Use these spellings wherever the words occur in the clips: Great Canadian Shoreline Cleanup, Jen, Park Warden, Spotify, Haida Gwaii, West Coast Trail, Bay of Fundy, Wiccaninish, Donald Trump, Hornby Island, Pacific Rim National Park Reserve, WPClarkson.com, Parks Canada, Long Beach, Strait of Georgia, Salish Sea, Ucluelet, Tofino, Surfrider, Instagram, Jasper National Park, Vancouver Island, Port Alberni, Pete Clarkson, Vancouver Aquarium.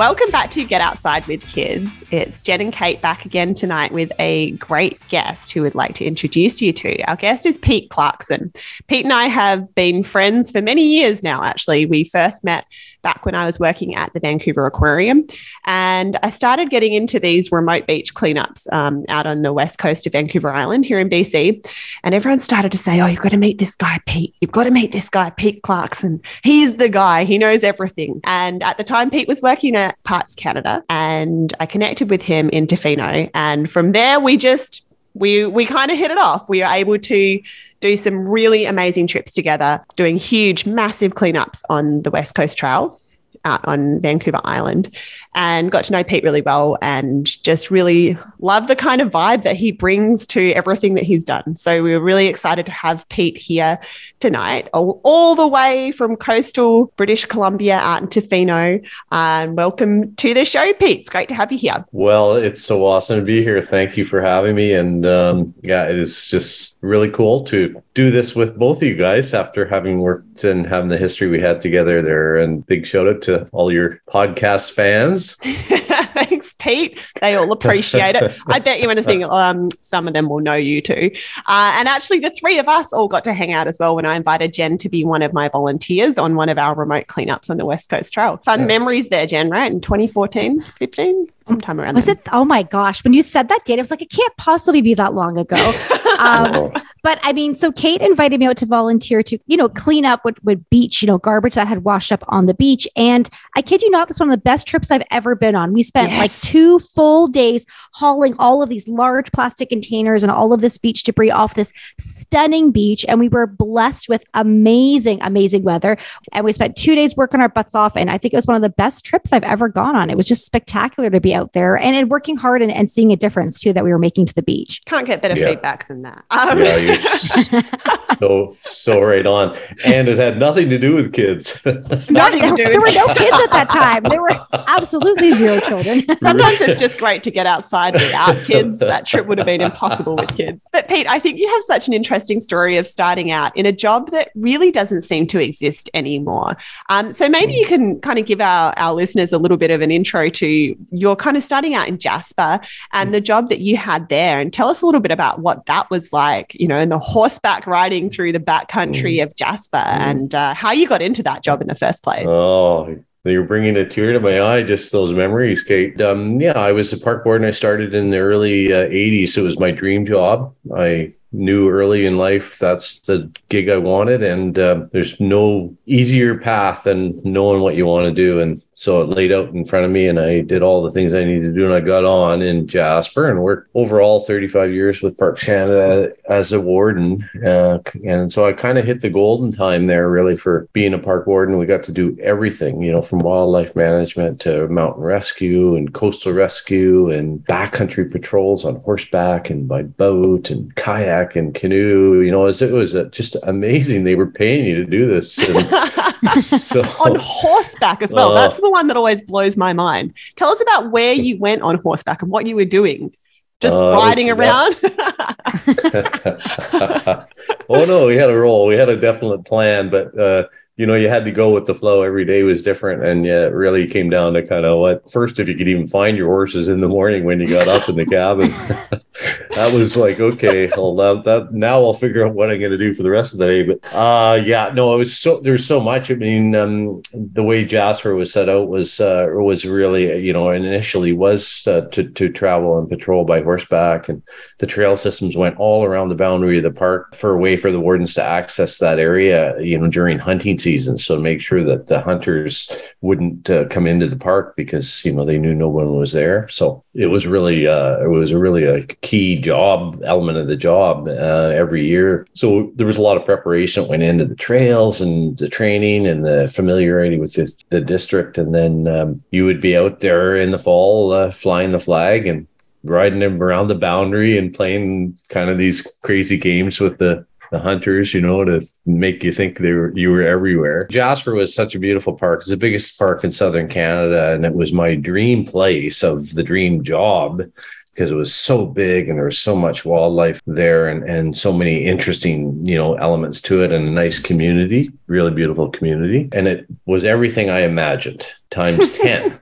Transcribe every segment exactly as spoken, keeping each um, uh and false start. Welcome back to Get Outside with Kids. It's Jen and Kate back again tonight with a great guest who would like to introduce you to. Our guest is Pete Clarkson. Pete and I have been friends for many years now, actually. We first met back when I was working at the Vancouver Aquarium, and I started getting into these remote beach cleanups um, out on the west coast of Vancouver Island here in B C, and everyone started to say, oh, you've got to meet this guy, Pete. You've got to meet this guy, Pete Clarkson. He's the guy. He knows everything. And at the time, Pete was working at Parks Canada, and I connected with him in Tofino, and from there we just we we kind of hit it off. We were able to do some really amazing trips together, doing huge, massive cleanups on the West Coast Trail out on Vancouver Island, and got to know Pete really well and just really love the kind of vibe that he brings to everything that he's done. So we were really excited to have Pete here tonight, all, all the way from coastal British Columbia out in Tofino. Um, welcome to the show, Pete. It's great to have you here. Well, it's so awesome to be here. Thank you for having me. And um, yeah, it is just really cool to do this with both of you guys after having worked and having the history we had together there. And big shout out to To all your podcast fans. Thanks, Pete. They all appreciate it. I bet you anything, um, some of them will know you too. Uh, and actually, the three of us all got to hang out as well when I invited Jen to be one of my volunteers on one of our remote cleanups on the West Coast Trail. Fun yeah. memories there, Jen, right? In twenty fourteen, fifteen, sometime around Was then. It? Oh my gosh. When you said that date, I was like, it can't possibly be that long ago. um, But I mean, so Kate invited me out to volunteer to, you know, clean up what would beach, you know, garbage that had washed up on the beach. And I kid you not, that's one of the best trips I've ever been on. We spent yes. like two full days hauling all of these large plastic containers and all of this beach debris off this stunning beach. And we were blessed with amazing, amazing weather. And we spent two days working our butts off. And I think it was one of the best trips I've ever gone on. It was just spectacular to be out there and, and working hard and, and seeing a difference too that we were making to the beach. Can't get better yeah. feedback than that. Um, yeah, you- so so right on, and it had nothing to do with kids. nothing to do there with were no kids at that time. There were absolutely zero children. Sometimes it's just great to get outside without kids. That trip would have been impossible with kids. But Pete, I think you have such an interesting story of starting out in a job that really doesn't seem to exist anymore. Um, so maybe you can kind of give our, our listeners a little bit of an intro to your kind of starting out in Jasper and the job that you had there, and tell us a little bit about what that was like, you know, and the horseback riding through the backcountry mm. of Jasper mm. and uh, how you got into that job in the first place. Oh, you're bringing a tear to my eye, just those memories, Kate. Um, yeah, I was a park board and I started in the early uh, eighties. It was my dream job. I knew early in life that's the gig I wanted, and uh, there's no easier path than knowing what you want to do. And so it laid out in front of me, and I did all the things I needed to do, and I got on in Jasper and worked overall thirty-five years with Parks Canada as a warden. Uh, and so I kind of hit the golden time there, really, for being a park warden. We got to do everything, you know, from wildlife management to mountain rescue and coastal rescue and backcountry patrols on horseback and by boat and kayak and canoe. You know, it was, it was just amazing. They were paying you to do this. And so, on horseback as well. Uh, That's the one that always blows my mind. Tell us about where you went on horseback and what you were doing. Just uh, riding was, around? Yeah. Oh, no, we had a role. We had a definite plan, but, uh, you know, you had to go with the flow. Every day was different. And yeah, it really came down to kind of what first, if you could even find your horses in the morning when you got up in the cabin. That was like, okay, I'll love that. Now I'll figure out what I'm going to do for the rest of the day. But uh, yeah, no, it was so, there's so much. I mean, um, the way Jasper was set out was, uh, was really, you know, initially was uh, to, to travel and patrol by horseback, and the trail systems went all around the boundary of the park for a way for the wardens to access that area, you know, during hunting season. So make sure that the hunters wouldn't uh, come into the park because, you know, they knew no one was there. So it was really, uh, it was really a key job element of the job uh, every year. So there was a lot of preparation that went into the trails and the training and the familiarity with the, the district. And then um, you would be out there in the fall uh, flying the flag and riding them around the boundary and playing kind of these crazy games with the the hunters, you know, to make you think they were, you were everywhere. Jasper was such a beautiful park. It's the biggest park in Southern Canada, and it was my dream place of the dream job because it was so big and there was so much wildlife there and, and so many interesting, you know, elements to it, and a nice community, really beautiful community. And it was everything I imagined times ten.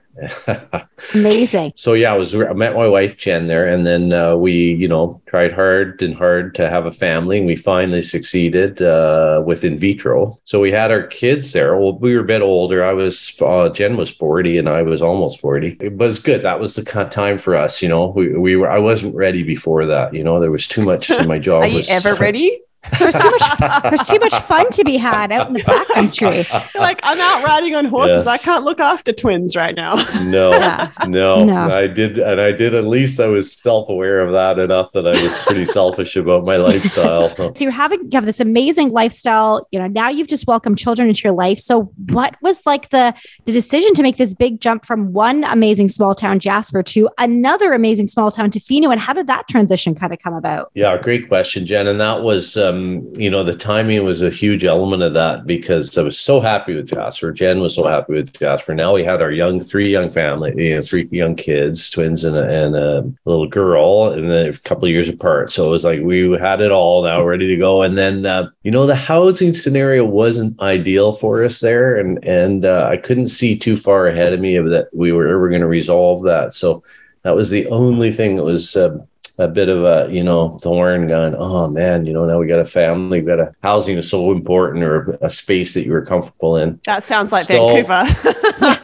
Amazing. So yeah, I was, I met my wife, Jen, there, and then uh, we, you know, tried hard and hard to have a family, and we finally succeeded uh, with in vitro. So we had our kids there. Well, we were a bit older. I was, uh, Jen was forty and I was almost forty, but it's good. That was the kind of time for us. You know, we, we were, I wasn't ready before that. You know, there was too much in my job. Are was, you ever ready? There's too much. There's too much fun to be had out in the backcountry. Like, I'm out riding on horses. Yes. I can't look after twins right now. No, yeah. no, no. I did, and I did. At least I was self-aware of that enough that I was pretty selfish about my lifestyle. So you're having you have this amazing lifestyle. You know, now you've just welcomed children into your life. So what was like the the decision to make this big jump from one amazing small town, Jasper, to another amazing small town, Tofino, and how did that transition kind of come about? Yeah, great question, Jen. And that was. Uh, Um, you know, the timing was a huge element of that because I was so happy with Jasper. Jen was so happy with Jasper. Now we had our young, three young family, you know, three young kids, twins and a, and a little girl, and then a couple of years apart. So it was like we had it all now ready to go. And then, uh, you know, the housing scenario wasn't ideal for us there. And, and uh, I couldn't see too far ahead of me of that we were ever going to resolve that. So that was the only thing that was... Uh, a bit of a, you know, thorn going, oh man, you know, now we got a family, we got a housing is so important, or a space that you were comfortable in. That sounds like so, Vancouver.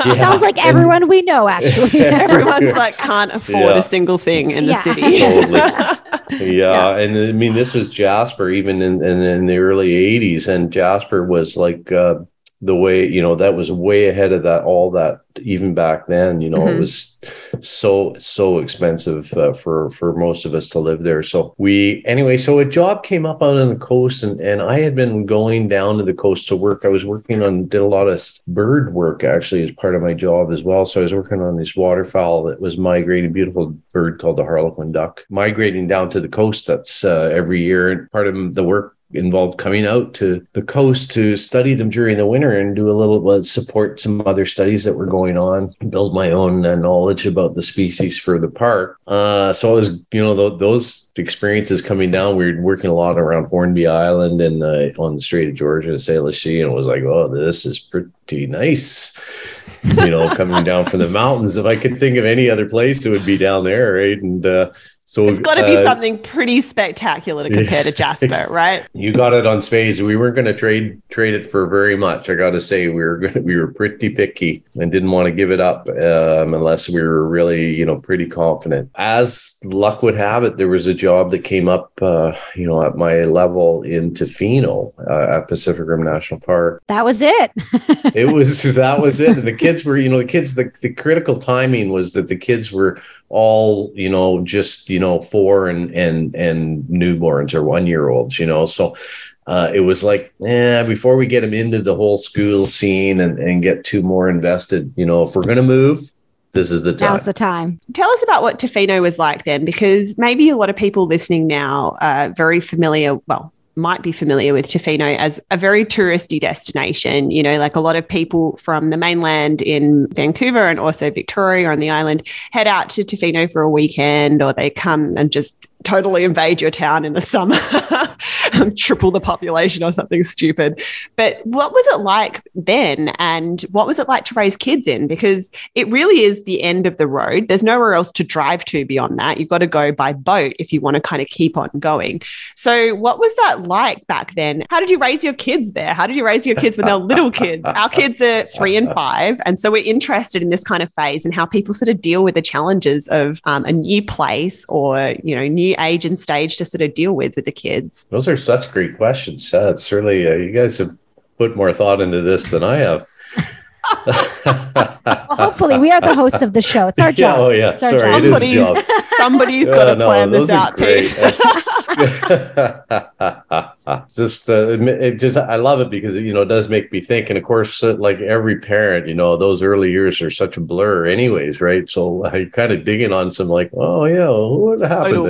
Yeah. Sounds like everyone and, we know, actually. Everyone's like, can't afford yeah. a single thing in the yeah. city. Totally. Yeah. yeah. And I mean, this was Jasper, even in, in, in the early eighties. And Jasper was like, uh, the way, you know, that was way ahead of that, all that, even back then, you know, mm-hmm. it was so, so expensive uh, for, for most of us to live there. So we, anyway, so a job came up out on the coast, and, and I had been going down to the coast to work. I was working on, did a lot of bird work actually as part of my job as well. So I was working on this waterfowl that was migrating, beautiful bird called the Harlequin duck, migrating down to the coast. That's uh, every year. And part of the work involved coming out to the coast to study them during the winter and do a little uh, support some other studies that were going on, build my own uh, knowledge about the species for the park. Uh, so I was, you know, th- those experiences coming down, we were working a lot around Hornby Island and uh, on the Strait of Georgia and Salish Sea. And it was like, oh, this is pretty nice. You know, coming down from the mountains. If I could think of any other place, it would be down there, right? And, uh, So it's got to be uh, something pretty spectacular to compare to Jasper, right? You got it on spades. We weren't going to trade trade it for very much. I got to say, we were gonna, we were pretty picky and didn't want to give it up um, unless we were really, you know, pretty confident. As luck would have it, there was a job that came up, uh, you know, at my level in Tofino uh, at Pacific Rim National Park. That was it. It was that was it. And the kids were, you know, the kids. The, the critical timing was that the kids were all, you know, just. You know, four and and and newborns or one year olds, you know. So uh, it was like, eh, before we get them into the whole school scene and, and get too more invested, you know, if we're going to move, this is the time. Now's the time. Tell us about what Tofino was like then, because maybe a lot of people listening now are very familiar, well, might be familiar with Tofino as a very touristy destination. You know, like a lot of people from the mainland in Vancouver and also Victoria on the island head out to Tofino for a weekend, or they come and just totally invade your town in the summer, triple the population or something stupid. But what was it like then, and what was it like to raise kids in? Because it really is the end of the road. There's nowhere else to drive to beyond that. You've got to go by boat if you want to kind of keep on going. So what was that like back then? How did you raise your kids there? How did you raise your kids when they're little kids? Our kids are three and five. And so we're interested in this kind of phase and how people sort of deal with the challenges of um, a new place or, you know, new age and stage to sort of deal with with the kids? Those are such great questions. Uh, it's certainly, uh, you guys have put more thought into this than I have. Well, hopefully we are the hosts of the show. It's our job. Yeah, oh yeah, sorry, job. it is a job. Somebody's got to uh, no, plan this out, Pete. just, uh, it just, I love it because, you know, it does make me think. And of course, uh, like every parent, you know, those early years are such a blur anyways, right? So I uh, kind of digging on some like, oh yeah, well, what happened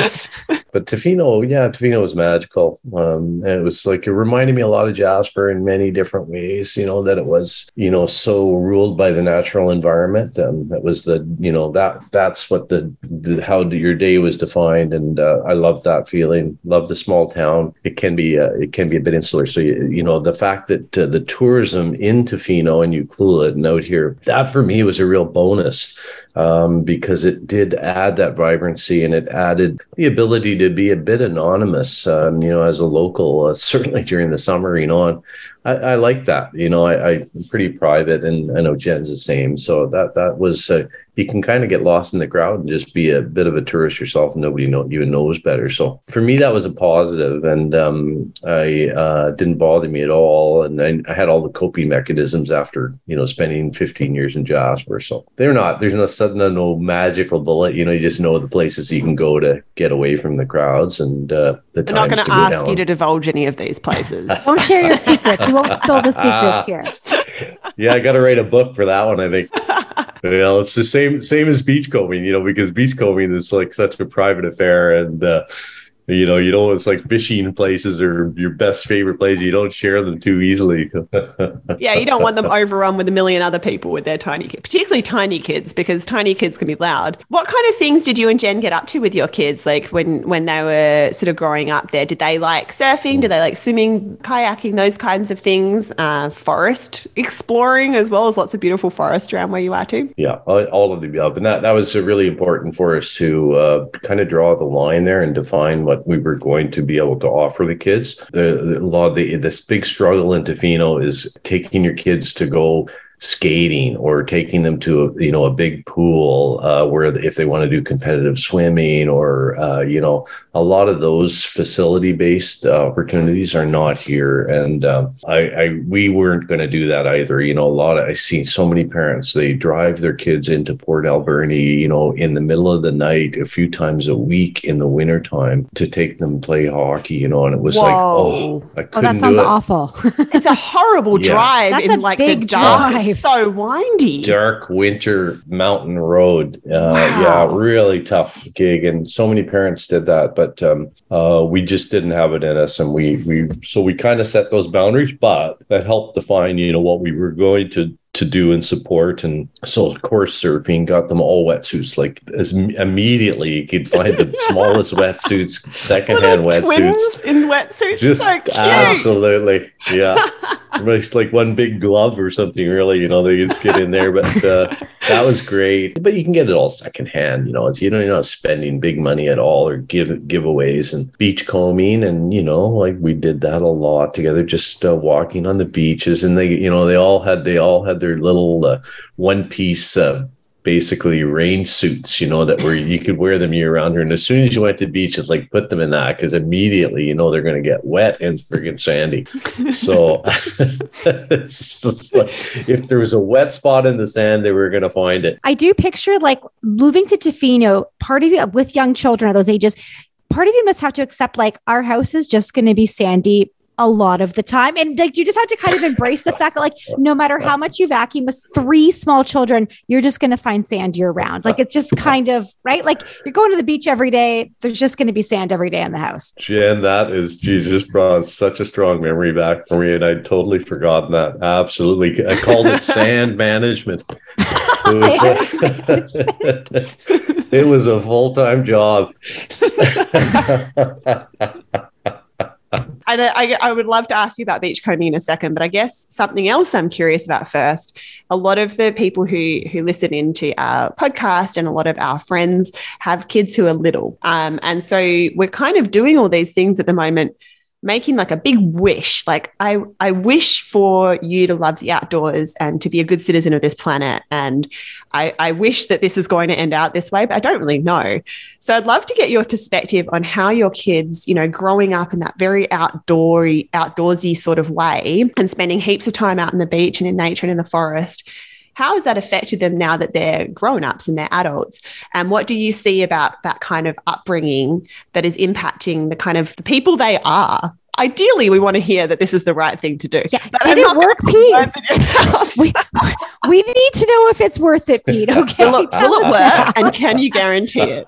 then? But Tofino, yeah, Tofino was magical. Um, and it was like, it reminded me a lot of Jasper in many different ways, you know, that it was, you know, so ruled by the natural environment. Um, that was the, you know, that that's what the, the how your day was defined. And uh, I loved that feeling. Love the small town. It can be, uh, it can be a bit insular. So, you, you know, the fact that uh, the tourism in Tofino and Ucluelet and out here, that for me was a real bonus. Um, because it did add that vibrancy, and it added the ability to be a bit anonymous, um, you know, as a local, uh, certainly during the summer, you know, and I, I like that, you know, I, I'm pretty private, and I know Jen's the same. So that, that was, uh, you can kind of get lost in the crowd and just be a bit of a tourist yourself, and nobody know, even knows better. So for me, that was a positive, and um, I uh, didn't bother me at all. And I, I had all the coping mechanisms after, you know, spending fifteen years in Jasper. So they're not, there's no sudden, no, no magical bullet, you know, you just know the places you can go to get away from the crowds, and uh, the times. We're not going to ask down. You to divulge any of these places. Don't share your secrets. You won't spill the secrets here. Yeah, I got to write a book for that one, I think. You know, it's the same same as beachcombing, you know, because beachcombing is like such a private affair, and uh, you know, you don't. It's like fishing places are your best favorite places. You don't share them too easily. Yeah, you don't want them overrun with a million other people with their tiny kids, particularly tiny kids, because tiny kids can be loud. What kind of things did you and Jen get up to with your kids? Like when when they were sort of growing up there, did they like surfing? Did they like swimming, kayaking, those kinds of things? Uh, forest exploring as well, as lots of beautiful forest around where you are too. Yeah, all of the above, and that that was really important for us to uh, kind of draw the line there and define what we were going to be able to offer the kids. The, the a lot of the this big struggle in Tofino is taking your kids to go skating, or taking them to a, you know, a big pool uh, where if they want to do competitive swimming, or uh, you know, a lot of those facility-based uh, opportunities are not here, and uh, I, I we weren't going to do that either. You know, a lot of I see so many parents, they drive their kids into Port Alberni, you know, in the middle of the night, a few times a week in the wintertime, to take them play hockey. You know, and it was Whoa. like, oh, I couldn't. Oh, that sounds do it. awful. It's a horrible yeah. drive. That's in a like big the dark. Drive. So windy, dark winter mountain road. Uh, wow. Yeah, really tough gig, and so many parents did that, but um, uh, we just didn't have it in us, and we we so we kind of set those boundaries, but that helped define, you know, what we were going to. to do and support. And so of course surfing got them all wetsuits, like as immediately you could find the smallest wetsuits, secondhand Little wetsuits in wetsuits, just so cute. Absolutely, yeah. It's like one big glove or something, really, you know, they just get in there, but uh that was great. But you can get it all secondhand, you know, it's, you know, you're not spending big money at all, or give giveaways and beachcombing, and you know, like we did that a lot together, just uh, walking on the beaches, and they, you know, they all had they all had their little uh, one piece uh, basically rain suits, you know, that were, you could wear them year round here, and as soon as you went to the beach, it's like put them in that, because immediately you know they're going to get wet and friggin' sandy. So it's just like, if there was a wet spot in the sand, they were going to find it. I do picture, like, moving to Tofino, part of you with young children of those ages, part of you must have to accept, like, our house is just going to be sandy a lot of the time. And like, you just have to kind of embrace the fact that, like, no matter how much you vacuum with three small children, you're just going to find sand year round. Like, it's just kind of right. Like, you're going to the beach every day. There's just going to be sand every day in the house. Jen, that is, you just brought such a strong memory back for me. And I'd totally forgotten that. Absolutely. I called it sand management. It was, a, it was a full-time job. And I, I would love to ask you about beachcombing in a second, but I guess something else I'm curious about first. A lot of the people who who listen into our podcast, and a lot of our friends, have kids who are little. Um, and so we're kind of doing all these things at the moment, making like a big wish. Like, I, I wish for you to love the outdoors and to be a good citizen of this planet. And I, I wish that this is going to end out this way, but I don't really know. So I'd love to get your perspective on how your kids, you know, growing up in that very outdoory, outdoorsy sort of way, and spending heaps of time out on the beach and in nature and in the forest, how has that affected them now that they're grown-ups and they're adults? And what do you see about that kind of upbringing that is impacting the kind of the people they are? Ideally, we want to hear that this is the right thing to do. Yeah. But did it work, Pete? we, we need to know if it's worth it, Pete. Okay, will it, will it work? And can you guarantee it?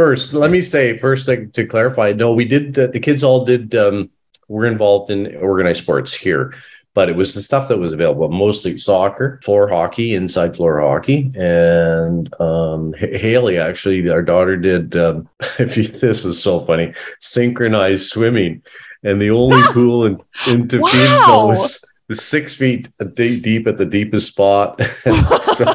First, let me say first thing to clarify. No, we did. Uh, the kids all did. Um, we're involved in organized sports here, but it was the stuff that was available, mostly soccer, floor hockey, inside floor hockey. And um, Haley, actually, our daughter did, um, if you, this is so funny, synchronized swimming. And the only pool in, in Tofino wow. was six feet deep, deep at the deepest spot. So,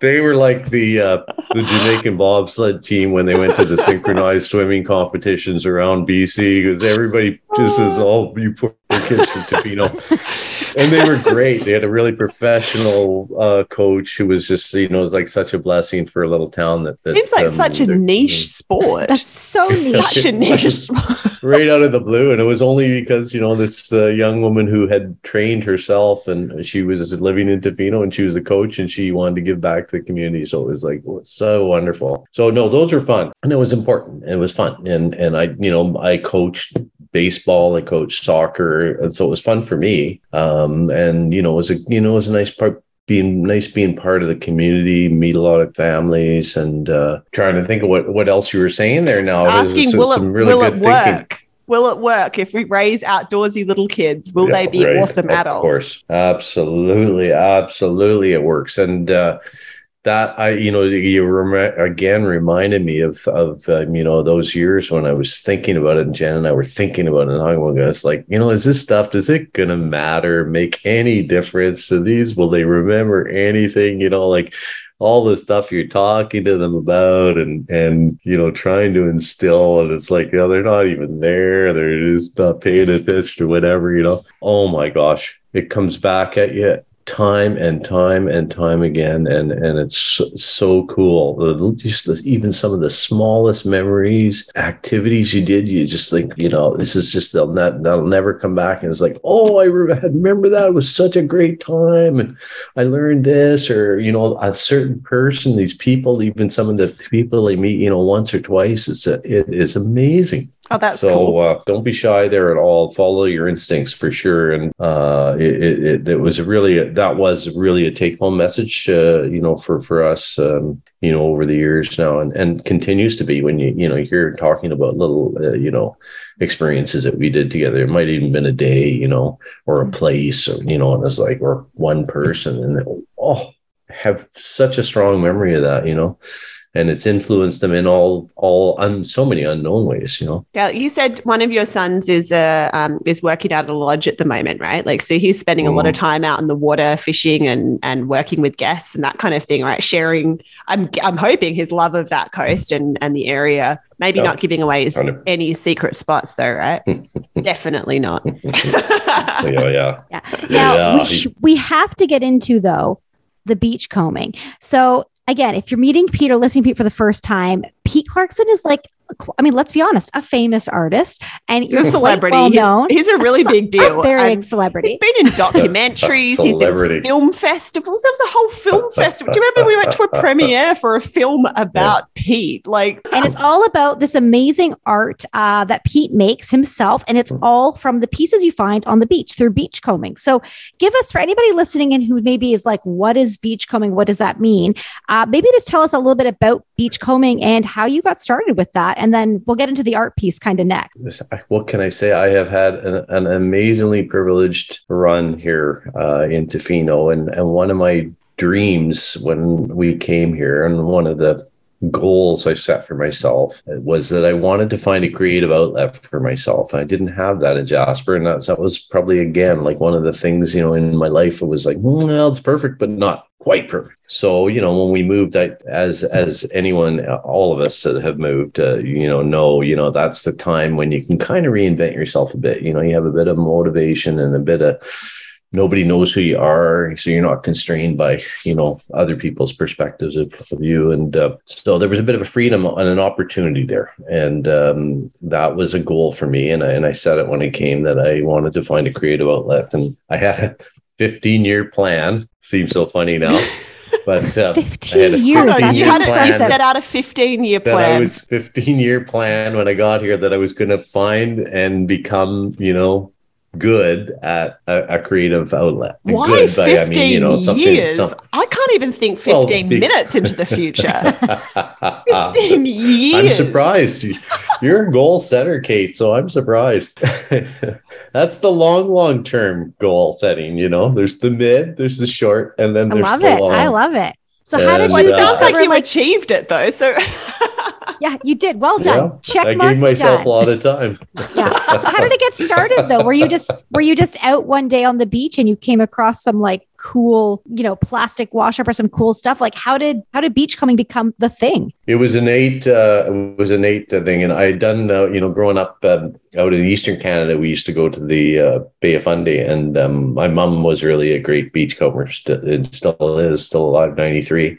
they were like the uh, the Jamaican bobsled team when they went to the synchronized swimming competitions around B C, because everybody just says, oh, you poor kids from Tofino. And they were great. They had a really professional uh, coach who was just, you know, it was like such a blessing for a little town. That, that Seems like um, such a niche you know, sport. That's so niche. Such a niche sport. Right out of the blue. And it was only because, you know, this uh, young woman who had trained herself, and she was living in Tofino, and she was a coach, and she wanted to give back the community. So it was like so wonderful. So no, those were fun, and it was important, and it was fun, and and I you know I coached baseball, I coached soccer, and so it was fun for me. Um, and you know it was a you know it was a nice part being nice being part of the community, meet a lot of families, and uh, trying to think of what what else you were saying there. Now it's asking, will it, really will it work? Thinking. Will it work if we raise outdoorsy little kids? Will yeah, they be right. awesome of adults? Of course. Absolutely. Absolutely. It works. And uh, that, I, you know, you rem- again reminded me of, of uh, you know, those years when I was thinking about it, and Jen and I were thinking about it. And I was like, you know, is this stuff, does it going to matter, make any difference to these? Will they remember anything? You know, like, all the stuff you're talking to them about and, and, you know, trying to instill. And it's like, you know, they're not even there. They're just not paying attention or whatever, you know. Oh, my gosh. It comes back at you time and time and time again. And, and it's so, so cool. Just the, even some of the smallest memories, activities you did, you just think, you know, this is just, they'll not, that'll never come back. And it's like, oh, I remember that. It was such a great time. And I learned this, or, you know, a certain person, these people, even some of the people they meet, you know, once or twice, it's a, it is amazing. Oh, that's so cool. uh, don't be shy there at all. Follow your instincts for sure. And uh, it, it, it was really a, that was really a take-home message, uh, you know, for for us, um, you know, over the years now, and, and continues to be when you you know you're talking about little uh, you know experiences that we did together. It might have even been a day, you know, or a place, or, you know, and it's like, or one person, and it, oh, have such a strong memory of that, you know. And it's influenced them in all, all un, so many unknown ways, you know. Yeah, you said one of your sons is uh, um, is working out at a lodge at the moment, right? Like, so he's spending mm. a lot of time out in the water, fishing and and working with guests and that kind of thing, right? Sharing. I'm I'm hoping his love of that coast and and the area. Maybe no, not giving away one hundred percent any secret spots, though, right? Definitely not. yeah, yeah, yeah. Now yeah. We, sh- we have to get into though the beach combing. So. Again, if you're meeting Pete or listening to Pete for the first time, Pete Clarkson is like, I mean, let's be honest, a famous artist. And he's a celebrity. Well known. He's, he's a really a, big deal. A very big um, celebrity. He's been in documentaries. He's in film festivals. There was a whole film festival. Do you remember we went to a premiere for a film about yeah. Pete? Like, and it's all about this amazing art uh, that Pete makes himself. And it's all from the pieces you find on the beach through beachcombing. So give us, for anybody listening in who maybe is like, what is beachcombing? What does that mean? Uh, maybe just tell us a little bit about beachcombing and how you got started with that. And then we'll get into the art piece kind of next. What can I say? I have had an, an amazingly privileged run here uh, in Tofino. And, and one of my dreams when we came here, and one of the goals I set for myself, was that I wanted to find a creative outlet for myself. And I didn't have that in Jasper. And that's, that was probably, again, like one of the things, you know, in my life, it was like, well, it's perfect, but not quite perfect. So, you know, when we moved, I, as as anyone, all of us that have moved, uh, you know, know, you know, that's the time when you can kind of reinvent yourself a bit. You know, you have a bit of motivation and a bit of nobody knows who you are. So you're not constrained by, you know, other people's perspectives of, of you. And uh, so there was a bit of a freedom and an opportunity there. And um, that was a goal for me. And I, and I said it when I came that I wanted to find a creative outlet. And I had a fifteen year plan. Seems so funny now. But uh, fifteen years. I had a fifteen year plan. You set out a fifteen year plan. I was fifteen year plan when I got here that I was going to find and become, you know, good at a, a creative outlet. Why good, fifteen by, I mean, you know, something, years? Some, I can't even think fifteen well, be, minutes into the future. fifteen years. I'm surprised. You're a goal setter, Kate, so I'm surprised. That's the long, long-term goal setting, you know? There's the mid, there's the short, and then there's I love the it. long. I love it. So and, how did you... It sounds like you achieved it, though, so... Yeah, you did. Well done. Yeah, Check I mark gave myself done. a lot of time. Yeah. So how did it get started though? Were you just were you just out one day on the beach and you came across some like cool, you know, plastic wash up or some cool stuff? Like how did how did beachcombing become the thing? It was innate. Uh, it was innate thing, and I had done. Uh, you know, growing up um, out in Eastern Canada, we used to go to the uh, Bay of Fundy, and um, my mom was really a great beachcomber. St- still is, still alive, ninety-three.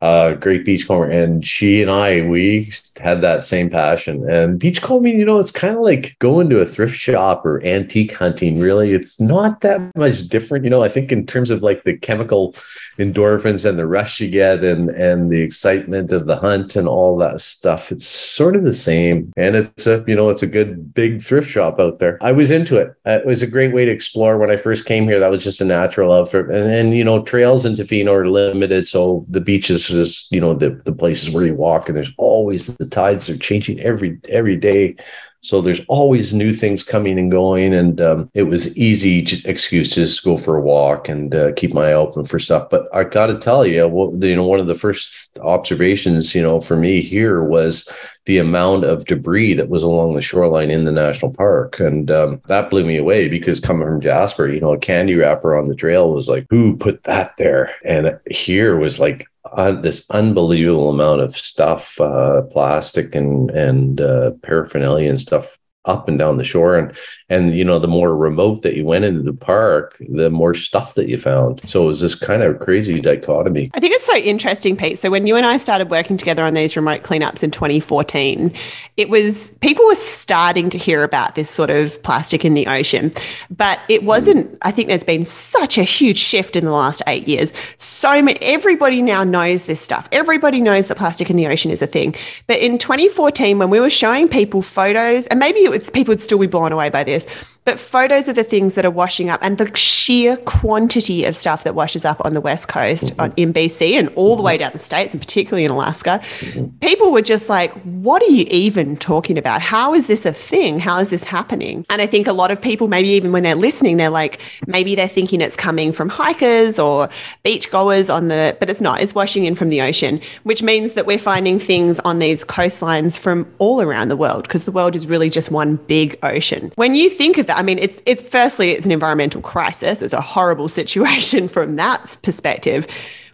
Uh, great beachcomber, and she and I, we had that same passion. And beachcombing, you know, it's kind of like going to a thrift shop or antique hunting. Really, it's not that much different. You know, I think in terms of like the chemical endorphins and the rush you get, and and the excitement of the hunt and all that stuff, it's sort of the same. And it's a, you know, it's a good big thrift shop out there. I was into it. It was a great way to explore when I first came here. That was just a natural love for it. And and you know, trails in Tofino are limited, so the beaches. Is, you know, the, the places where you walk, and there's always the tides are changing every every day. So there's always new things coming and going. And um, it was easy excuse to just go for a walk and uh, keep my eye open for stuff. But I got to tell you, what, you know, one of the first observations, you know, for me here was the amount of debris that was along the shoreline in the national park. And um, that blew me away, because coming from Jasper, you know, a candy wrapper on the trail was like, who put that there? And here was like, Uh, this unbelievable amount of stuff, uh, plastic and and uh, paraphernalia and stuff up and down the shore. And, and, you know, the more remote that you went into the park, the more stuff that you found. So it was this kind of crazy dichotomy. I think it's so interesting, Pete. So when you and I started working together on these remote cleanups in twenty fourteen, it was, people were starting to hear about this sort of plastic in the ocean, but it wasn't, I think there's been such a huge shift in the last eight years. So many, everybody now knows this stuff. Everybody knows that plastic in the ocean is a thing. But in twenty fourteen, when we were showing people photos, and maybe it was people would still be blown away by this, but photos of the things that are washing up and the sheer quantity of stuff that washes up on the West Coast, mm-hmm. on, in B C and all the way down the States, and particularly in Alaska, mm-hmm. people were just like, what are you even talking about? How is this a thing? How is this happening? And I think a lot of people, maybe even when they're listening, they're like, maybe they're thinking it's coming from hikers or beachgoers on the, but it's not, it's washing in from the ocean, which means that we're finding things on these coastlines from all around the world, because the world is really just one big ocean. When you think of that, I mean, it's it's firstly, it's an environmental crisis. It's a horrible situation from that perspective.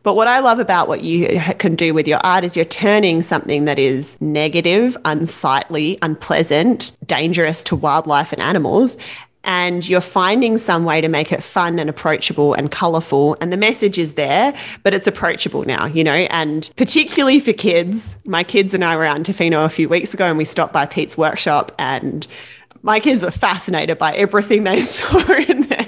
But what I love about what you can do with your art is you're turning something that is negative, unsightly, unpleasant, dangerous to wildlife and animals, and you're finding some way to make it fun and approachable and colorful. And the message is there, but it's approachable now, you know, and particularly for kids. My kids and I were out in Tofino a few weeks ago, and we stopped by Pete's workshop, and my kids were fascinated by everything they saw in there.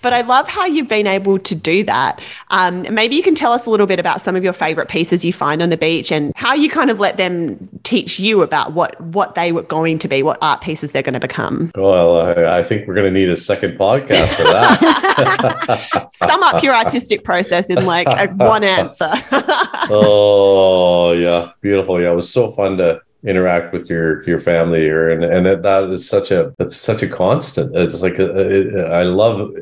But I love how you've been able to do that. Um, maybe you can tell us a little bit about some of your favorite pieces you find on the beach, and how you kind of let them teach you about what, what they were going to be, what art pieces they're going to become. Well, I, I think we're going to need a second podcast for that. Sum up your artistic process in like a, one answer. Oh, yeah. Beautiful. Yeah, it was so fun to interact with your your family here, and and that, that is such a that's such a constant. It's like a, it, I love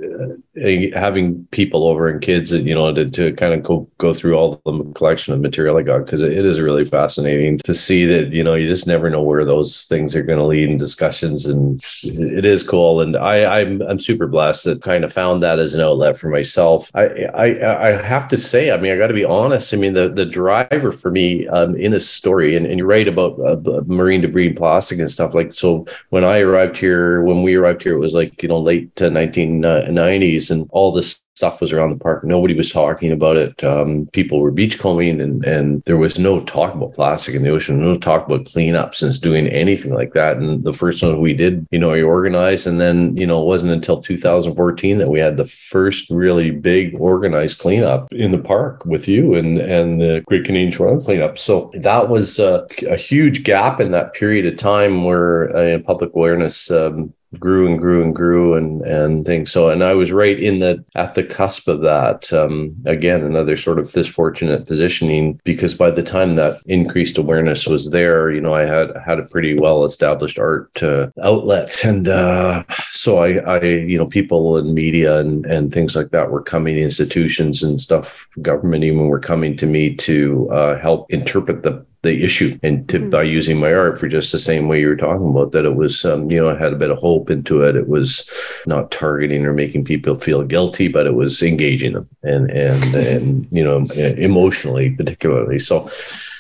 having people over and kids, you know, to, to kind of go go through all the collection of material I got, because it, it is really fascinating to see that, you know, you just never know where those things are going to lead in discussions, and it is cool. And I I'm I'm super blessed that kind of found that as an outlet for myself. I I I have to say, I mean, I got to be honest. I mean, the the driver for me um, in this story, and, and you're right about marine debris and plastic and stuff, like, so when I arrived here, when we arrived here, it was like, you know, late nineteen nineties, and all this stuff was around the park. Nobody was talking about it. Um, people were beachcombing, and and there was no talk about plastic in the ocean, no talk about cleanup, since doing anything like that. And the first one we did, you know, we organized, and then, you know, it wasn't until two thousand fourteen that we had the first really big organized cleanup in the park with you and and the Great Canadian Shoreline Cleanup. So that was a, a huge gap in that period of time where uh, public awareness um, grew and grew and grew and and things. So, and I was right in the, at the cusp of that. Um, again, another sort of misfortunate positioning, because by the time that increased awareness was there, you know, I had had a pretty well established art uh, outlet. And uh, so I, I, you know, people and media and, and things like that were coming, institutions and stuff, government even were coming to me to uh, help interpret the the issue, and to, mm. by using my art for just the same way you were talking about, that it was, um, you know, I had a bit of hope into it. It was not targeting or making people feel guilty, but it was engaging them and, and, and, you know, emotionally particularly. So,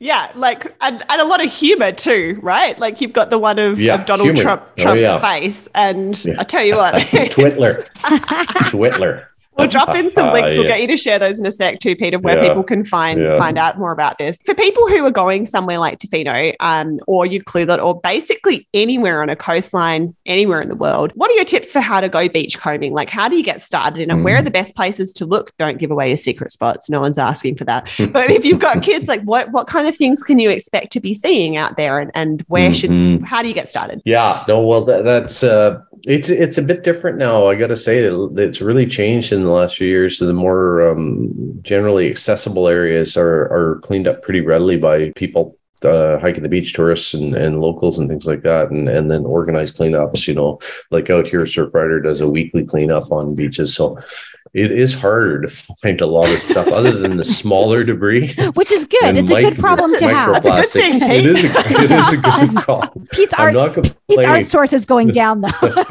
yeah, like, and, and a lot of humor too, right? Like you've got the one of, yeah, of Donald humor. Trump, Trump's oh, yeah. face. And yeah. I tell you what, Twitler, Twitler. We'll drop in some links. We'll yeah. get you to share those in a sec too, Pete, of where yeah. people can find yeah. find out more about this. For people who are going somewhere like Tofino um, or Ucluelet, or basically anywhere on a coastline, anywhere in the world, what are your tips for how to go beachcombing? Like, how do you get started in it? Mm. Where are the best places to look? Don't give away your secret spots. No one's asking for that. But if you've got kids, like what what kind of things can you expect to be seeing out there, and, and where mm-hmm. should, how do you get started? Yeah, no, well, that, that's... Uh... It's it's a bit different now. I got to say that it's really changed in the last few years. So the more um, generally accessible areas are are cleaned up pretty readily by people. Uh, hiking the beach, tourists and, and locals and things like that, and, and then organized cleanups, you know, like out here, Surfrider does a weekly cleanup on beaches. So it is harder to find a lot of stuff other than the smaller debris. Which is good. It's mic- a good problem to have. It's a good thing. It is a, it is a good problem. Pete's, Pete's art source is going down though.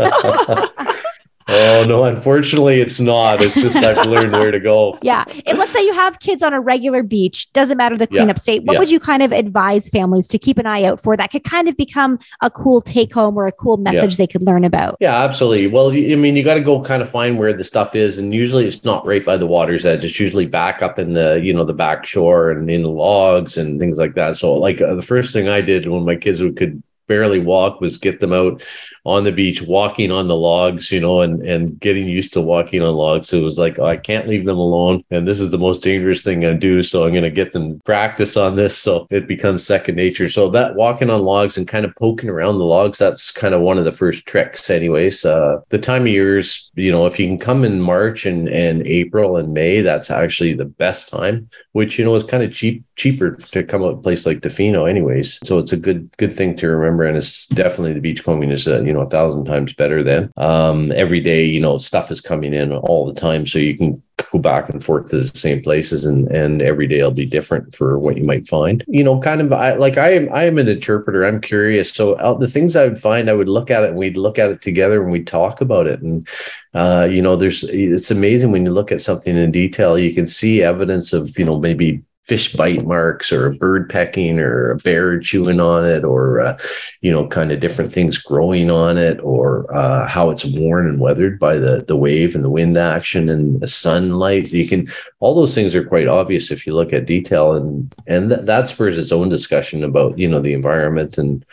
Oh, no, unfortunately, it's not. It's just I've learned where to go. Yeah. And let's say you have kids on a regular beach. Doesn't matter the cleanup yeah. state. What yeah. would you kind of advise families to keep an eye out for that could kind of become a cool take home or a cool message yeah. they could learn about? Yeah, absolutely. Well, I mean, you got to go kind of find where the stuff is. And usually it's not right by the water's edge. It's usually back up in the, you know, the back shore and in the logs and things like that. So like uh, the first thing I did when my kids would could barely walk was get them out on the beach, walking on the logs, you know, and, and getting used to walking on logs. It was like, oh, I can't leave them alone. And this is the most dangerous thing I do. So I'm going to get them practice on this. So it becomes second nature. So that walking on logs and kind of poking around the logs, that's kind of one of the first tricks anyways. Uh, the time of years, you know, if you can come in March and, and April and May, that's actually the best time, which, you know, is kind of cheap, cheaper to come out a place like Tofino anyways. So it's a good, good thing to remember. And it's definitely the beachcombing is, uh, you know, a thousand times better than um, every day, you know, stuff is coming in all the time. So you can go back and forth to the same places, and, and every day will be different for what you might find, you know, kind of I, like I am, I am an interpreter. I'm curious. So out, the things I would find, I would look at it and we'd look at it together and we'd talk about it. And, uh, you know, there's, it's amazing when you look at something in detail, you can see evidence of, you know, maybe fish bite marks or a bird pecking or a bear chewing on it, or, uh, you know, kind of different things growing on it, or uh, how it's worn and weathered by the, the wave and the wind action and the sunlight. You can, all those things are quite obvious if you look at detail, and, and th- that spurs its own discussion about, you know, the environment and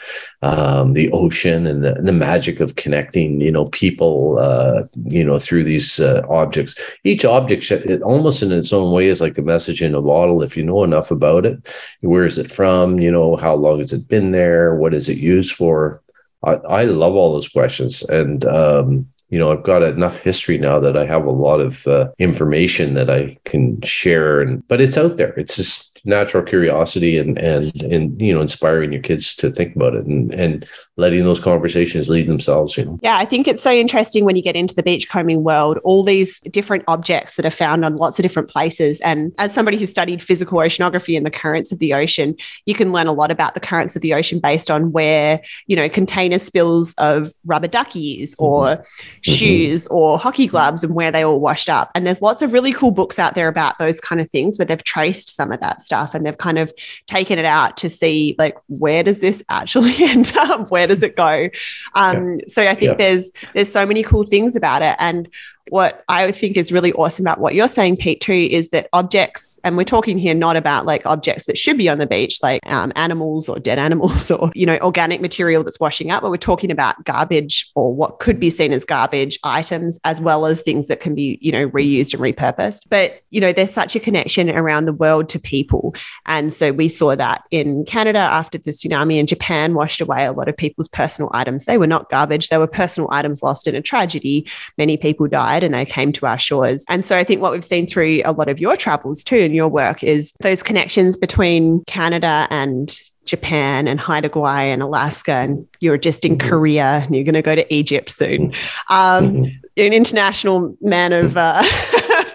um, the ocean and the, the magic of connecting, you know, people, uh, you know, through these uh, objects. Each object, it almost in its own way is like a message in a bottle. If you know enough about it, where is it from, you know, how long has it been there, what is it used for? I, I love all those questions, and um you know, I've got enough history now that I have a lot of uh, information that I can share, and but it's out there. It's just natural curiosity and and and you know, inspiring your kids to think about it, and and letting those conversations lead themselves, you know. Yeah, I think it's so interesting when you get into the beachcombing world, all these different objects that are found on lots of different places. And as somebody who studied physical oceanography and the currents of the ocean, you can learn a lot about the currents of the ocean based on where, you know, container spills of rubber duckies or mm-hmm. shoes mm-hmm. or hockey gloves and where they all washed up. And there's lots of really cool books out there about those kind of things where they've traced some of that stuff. And they've kind of taken it out to see, like, where does this actually end up? Where does it go? Um, yeah. So I think yeah. there's there's so many cool things about it. And what I think is really awesome about what you're saying, Pete, too, is that objects, and we're talking here not about like objects that should be on the beach, like um, animals or dead animals or, you know, organic material that's washing up, but we're talking about garbage or what could be seen as garbage items, as well as things that can be, you know, reused and repurposed. But, you know, there's such a connection around the world to people. And so we saw that in Canada after the tsunami, and Japan washed away a lot of people's personal items. They were not garbage. They were personal items lost in a tragedy. Many people died and they came to our shores. And so I think what we've seen through a lot of your travels too and your work is those connections between Canada and Japan and Haida Gwaii and Alaska, and you're just in mm-hmm. Korea and you're going to go to Egypt soon. Um, mm-hmm. An international man of uh,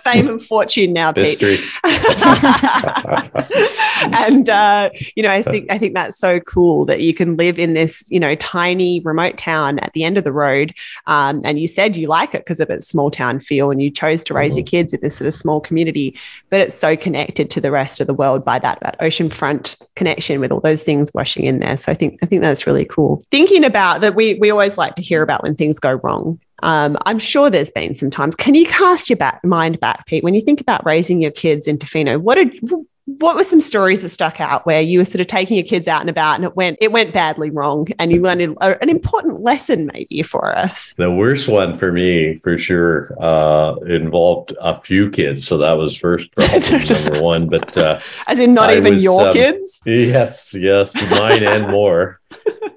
fame and fortune now, Pete. And, uh, you know, I think I think that's so cool that you can live in this, you know, tiny remote town at the end of the road. Um, and you said you like it because of its small town feel, and you chose to raise mm-hmm. your kids in this sort of small community, but it's so connected to the rest of the world by that, that ocean front connection with all those things washing in there. So I think I think that's really cool. Thinking about that, we we always like to hear about when things go wrong. Um, I'm sure there's been some times. Can you cast your back, mind back, Pete, when you think about raising your kids in Tofino? What did what were some stories that stuck out where you were sort of taking your kids out and about, and it went it went badly wrong, and you learned a, an important lesson maybe for us? The worst one for me, for sure, uh, involved a few kids, so that was first problem number one. But uh, as in, not I even was, your um, kids? Yes, yes, mine and more.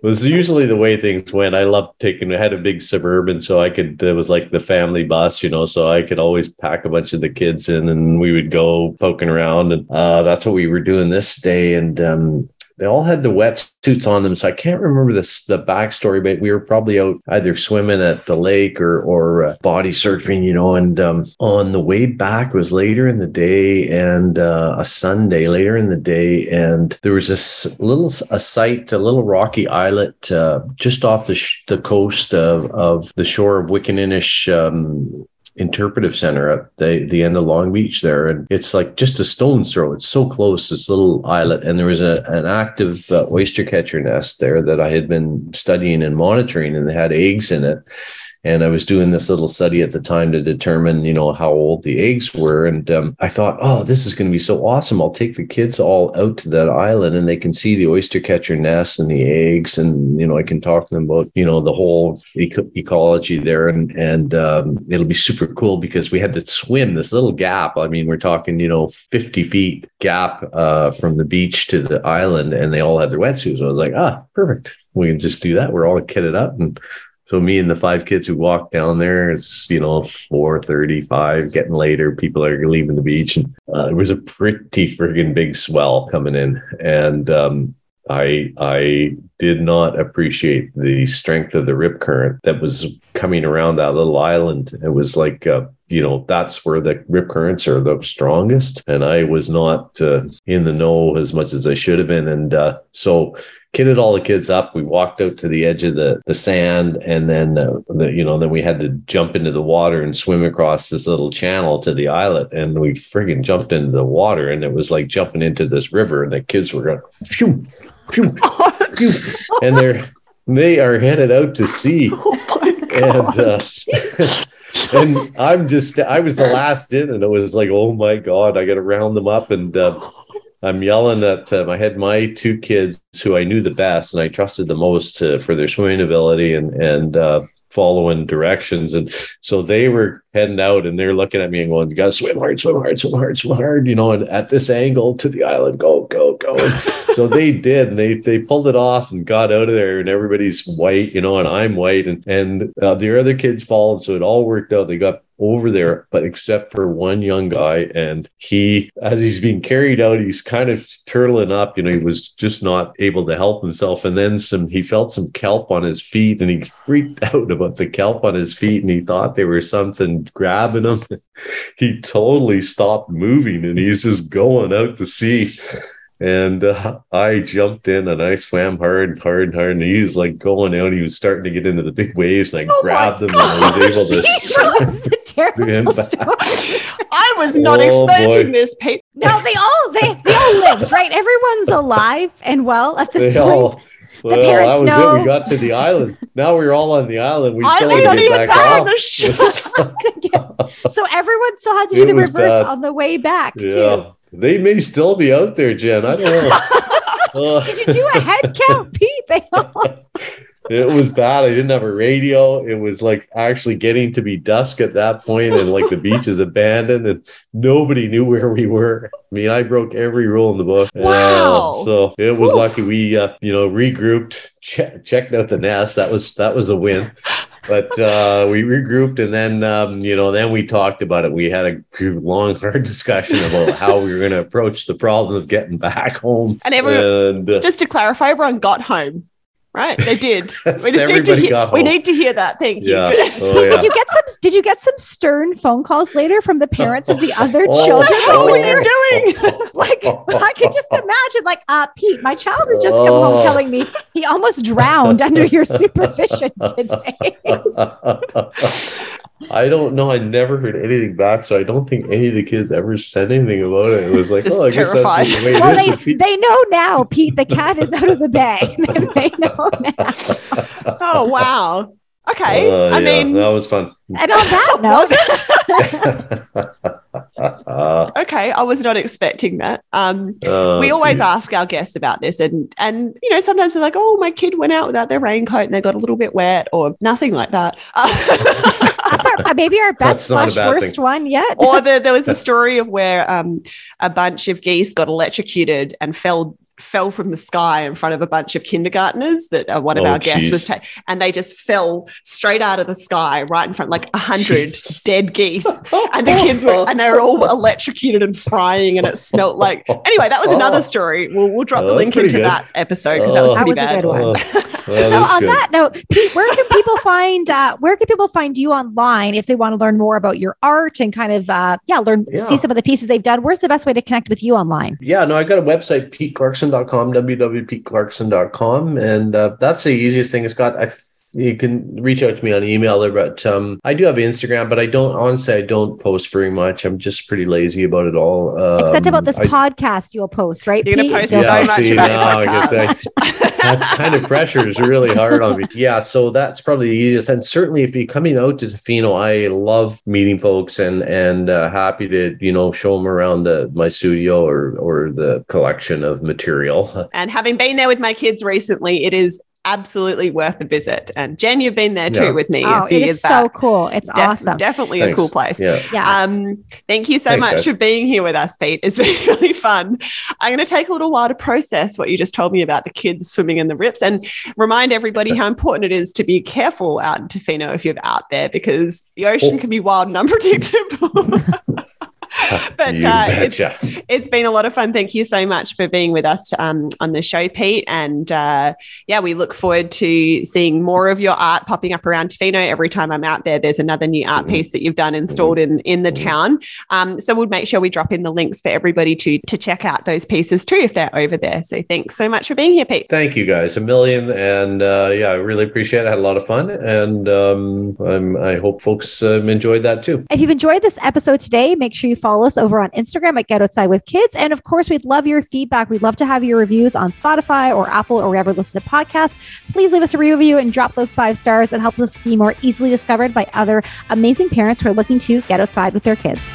Was usually the way things went. I loved taking, I had a big Suburban, so I could, it was like the family bus, you know, so I could always pack a bunch of the kids in and we would go poking around. And uh, that's what we were doing this day. And um, they all had the wetsuits on them. So I can't remember this, the backstory, but we were probably out either swimming at the lake or, or uh, body surfing, you know, and um, on the way back was later in the day and uh, a Sunday later in the day. And there was this little a site, a little rocky islet uh, just off the, sh- the coast of, of the shore of Wiccaninish um Interpretive Center at the, the end of Long Beach there. And it's like just a stone's throw. It's so close, this little islet. And there was a, an active uh, oyster catcher nest there that I had been studying and monitoring, and they had eggs in it. And I was doing this little study at the time to determine, you know, how old the eggs were. And um, I thought, oh, this is going to be so awesome. I'll take the kids all out to that island and they can see the oyster catcher nests and the eggs. And, you know, I can talk to them about, you know, the whole eco- ecology there. And, and um, it'll be super cool because we had to swim this little gap. I mean, we're talking, you know, fifty feet gap uh, from the beach to the island, and they all had their wetsuits. I was like, ah, perfect. We can just do that. We're all kitted up. And so me and the five kids who walked down there, it's, you know, four thirty-five, getting later, people are leaving the beach. And uh, there was a pretty friggin' big swell coming in. And um, I I did not appreciate the strength of the rip current that was coming around that little island. It was like, uh, you know, that's where the rip currents are the strongest. And I was not uh, in the know as much as I should have been. And uh, so... kitted all the kids up. We walked out to the edge of the, the sand, and then, uh, the, you know, then we had to jump into the water and swim across this little channel to the islet. And we friggin' jumped into the water, and it was like jumping into this river, and the kids were going, phew, phew, phew. And they're, they are headed out to sea. Oh my God. And, uh, and I'm just, I was the last in, and it was like, oh my God, I got to round them up. And, uh, I'm yelling at um, I had my two kids who I knew the best and I trusted the most uh, for their swimming ability and and uh, following directions. And so they were heading out and they're looking at me and going, you got to swim hard, swim hard, swim hard, swim hard, you know, and at this angle to the island, go, go, go. And so they did, and they they pulled it off and got out of there, and everybody's white, you know, and I'm white, and, and uh, the other kids followed. So it all worked out. They got over there, but except for one young guy, and he, as he's being carried out, he's kind of turtling up, you know, he was just not able to help himself. And then some, he felt some kelp on his feet, and he freaked out about the kelp on his feet, and he thought they were something grabbing him. He totally stopped moving, and he's just going out to sea. And uh, I jumped in and I swam hard, hard, hard. And he was like going out. He was starting to get into the big waves, and I oh grabbed him, God. And I was able to. That's a terrible story. I was not oh, expecting boy. this, Pete. No, they all they, they all lived, right? Everyone's alive and well at this they point. All, Well, parents that was know. It. We got to the island. Now we're all on the island. We still had to get back, back off. So everyone still had to do the reverse bad. On the way back, yeah. too. They may still be out there, Jen. I don't know. Did you do a head count, Pete? They all... It was bad. I didn't have a radio. It was like actually getting to be dusk at that point, and like the beach is abandoned and nobody knew where we were. I mean, I broke every rule in the book. Wow. Uh, so it was Oof. Lucky we, uh, you know, regrouped, che- checked out the nest. That was, that was a win. But uh, we regrouped, and then, um, you know, then we talked about it. We had a long, hard discussion about how we were going to approach the problem of getting back home. And, everyone, and uh, just to clarify, everyone got home. Right, they did. We just need to hear, we need to hear that. Thank yeah. you. Oh, yeah. Did you get some? Did you get some stern phone calls later from the parents of the other oh, children? Oh, what were you doing? Like, I could just imagine. Like, uh, Pete, my child has just come oh. home telling me he almost drowned under your supervision today. I don't know. I never heard anything back, so I don't think any of the kids ever said anything about it. It was like, just oh, I terrified. Guess that's the way it well, is. They, they know now, Pete. The cat is out of the bag. They know now. Oh, wow. Okay. Uh, I yeah, mean, that was fun. And on that note, was it? uh, okay, I was not expecting that. Um, uh, we always geez. ask our guests about this, and and you know sometimes they're like, "Oh, my kid went out without their raincoat and they got a little bit wet," or nothing like that. Uh, That's our, maybe our best slash worst thing. One yet. Or the, there was a story of where um, a bunch of geese got electrocuted and fell fell from the sky in front of a bunch of kindergartners that uh, one of oh, our geez. guests was taking. And they just fell straight out of the sky right in front, like a hundred dead geese. And the kids were, and they were all electrocuted and frying, and it smelled like... Anyway, that was another story. We'll, we'll drop oh, the link into good. that episode because oh, that was pretty that bad. That was a good one. Well, so on good. that note, Pete, where can people find uh, where can people find you online if they want to learn more about your art and kind of uh, yeah learn yeah. see some of the pieces they've done? Where's the best way to connect with you online? Yeah, no, I've got a website, Pete Clarkson dot com, W W P Clarkson dot com, and uh, that's the easiest thing. It's got I. Th- You can reach out to me on email there, but um, I do have Instagram, but I don't, honestly, I don't post very much. I'm just pretty lazy about it all. Um, Except about this I, podcast you'll post, right? You're going to post yeah, so much see, about now, podcast. I that, that kind of pressure is really hard on me. Yeah, so that's probably the easiest. And certainly if you're coming out to Tofino, I love meeting folks and and uh, happy to, you know, show them around the my studio or or the collection of material. And having been there with my kids recently, it is absolutely worth the visit. And Jen, you've been there too yeah. with me. Oh, a few it is years so back. Cool. It's Def- awesome. Definitely Thanks. A cool place. Yeah. yeah. Um, thank you so Thanks, much guys. For being here with us, Pete. It's been really fun. I'm going to take a little while to process what you just told me about the kids swimming in the rips, and remind everybody how important it is to be careful out in Tofino if you're out there, because the ocean oh. can be wild and unpredictable. But uh, it's, it's been a lot of fun. Thank you so much for being with us um, on the show, Pete. And uh, yeah, we look forward to seeing more of your art popping up around Tofino. Every time I'm out there, there's another new art piece that you've done installed in, in the town. Um, so we'll make sure we drop in the links for everybody to, to check out those pieces too if they're over there. So thanks so much for being here, Pete. Thank you guys a million. And uh, yeah, I really appreciate it. I had a lot of fun. And um, I'm, I hope folks um, enjoyed that too. If you've enjoyed this episode today, make sure you follow us over on Instagram at Get Outside with Kids. And of course, we'd love your feedback. We'd love to have your reviews on Spotify or Apple or wherever you listen to podcasts. Please leave us a review and drop those five stars and help us be more easily discovered by other amazing parents who are looking to get outside with their kids.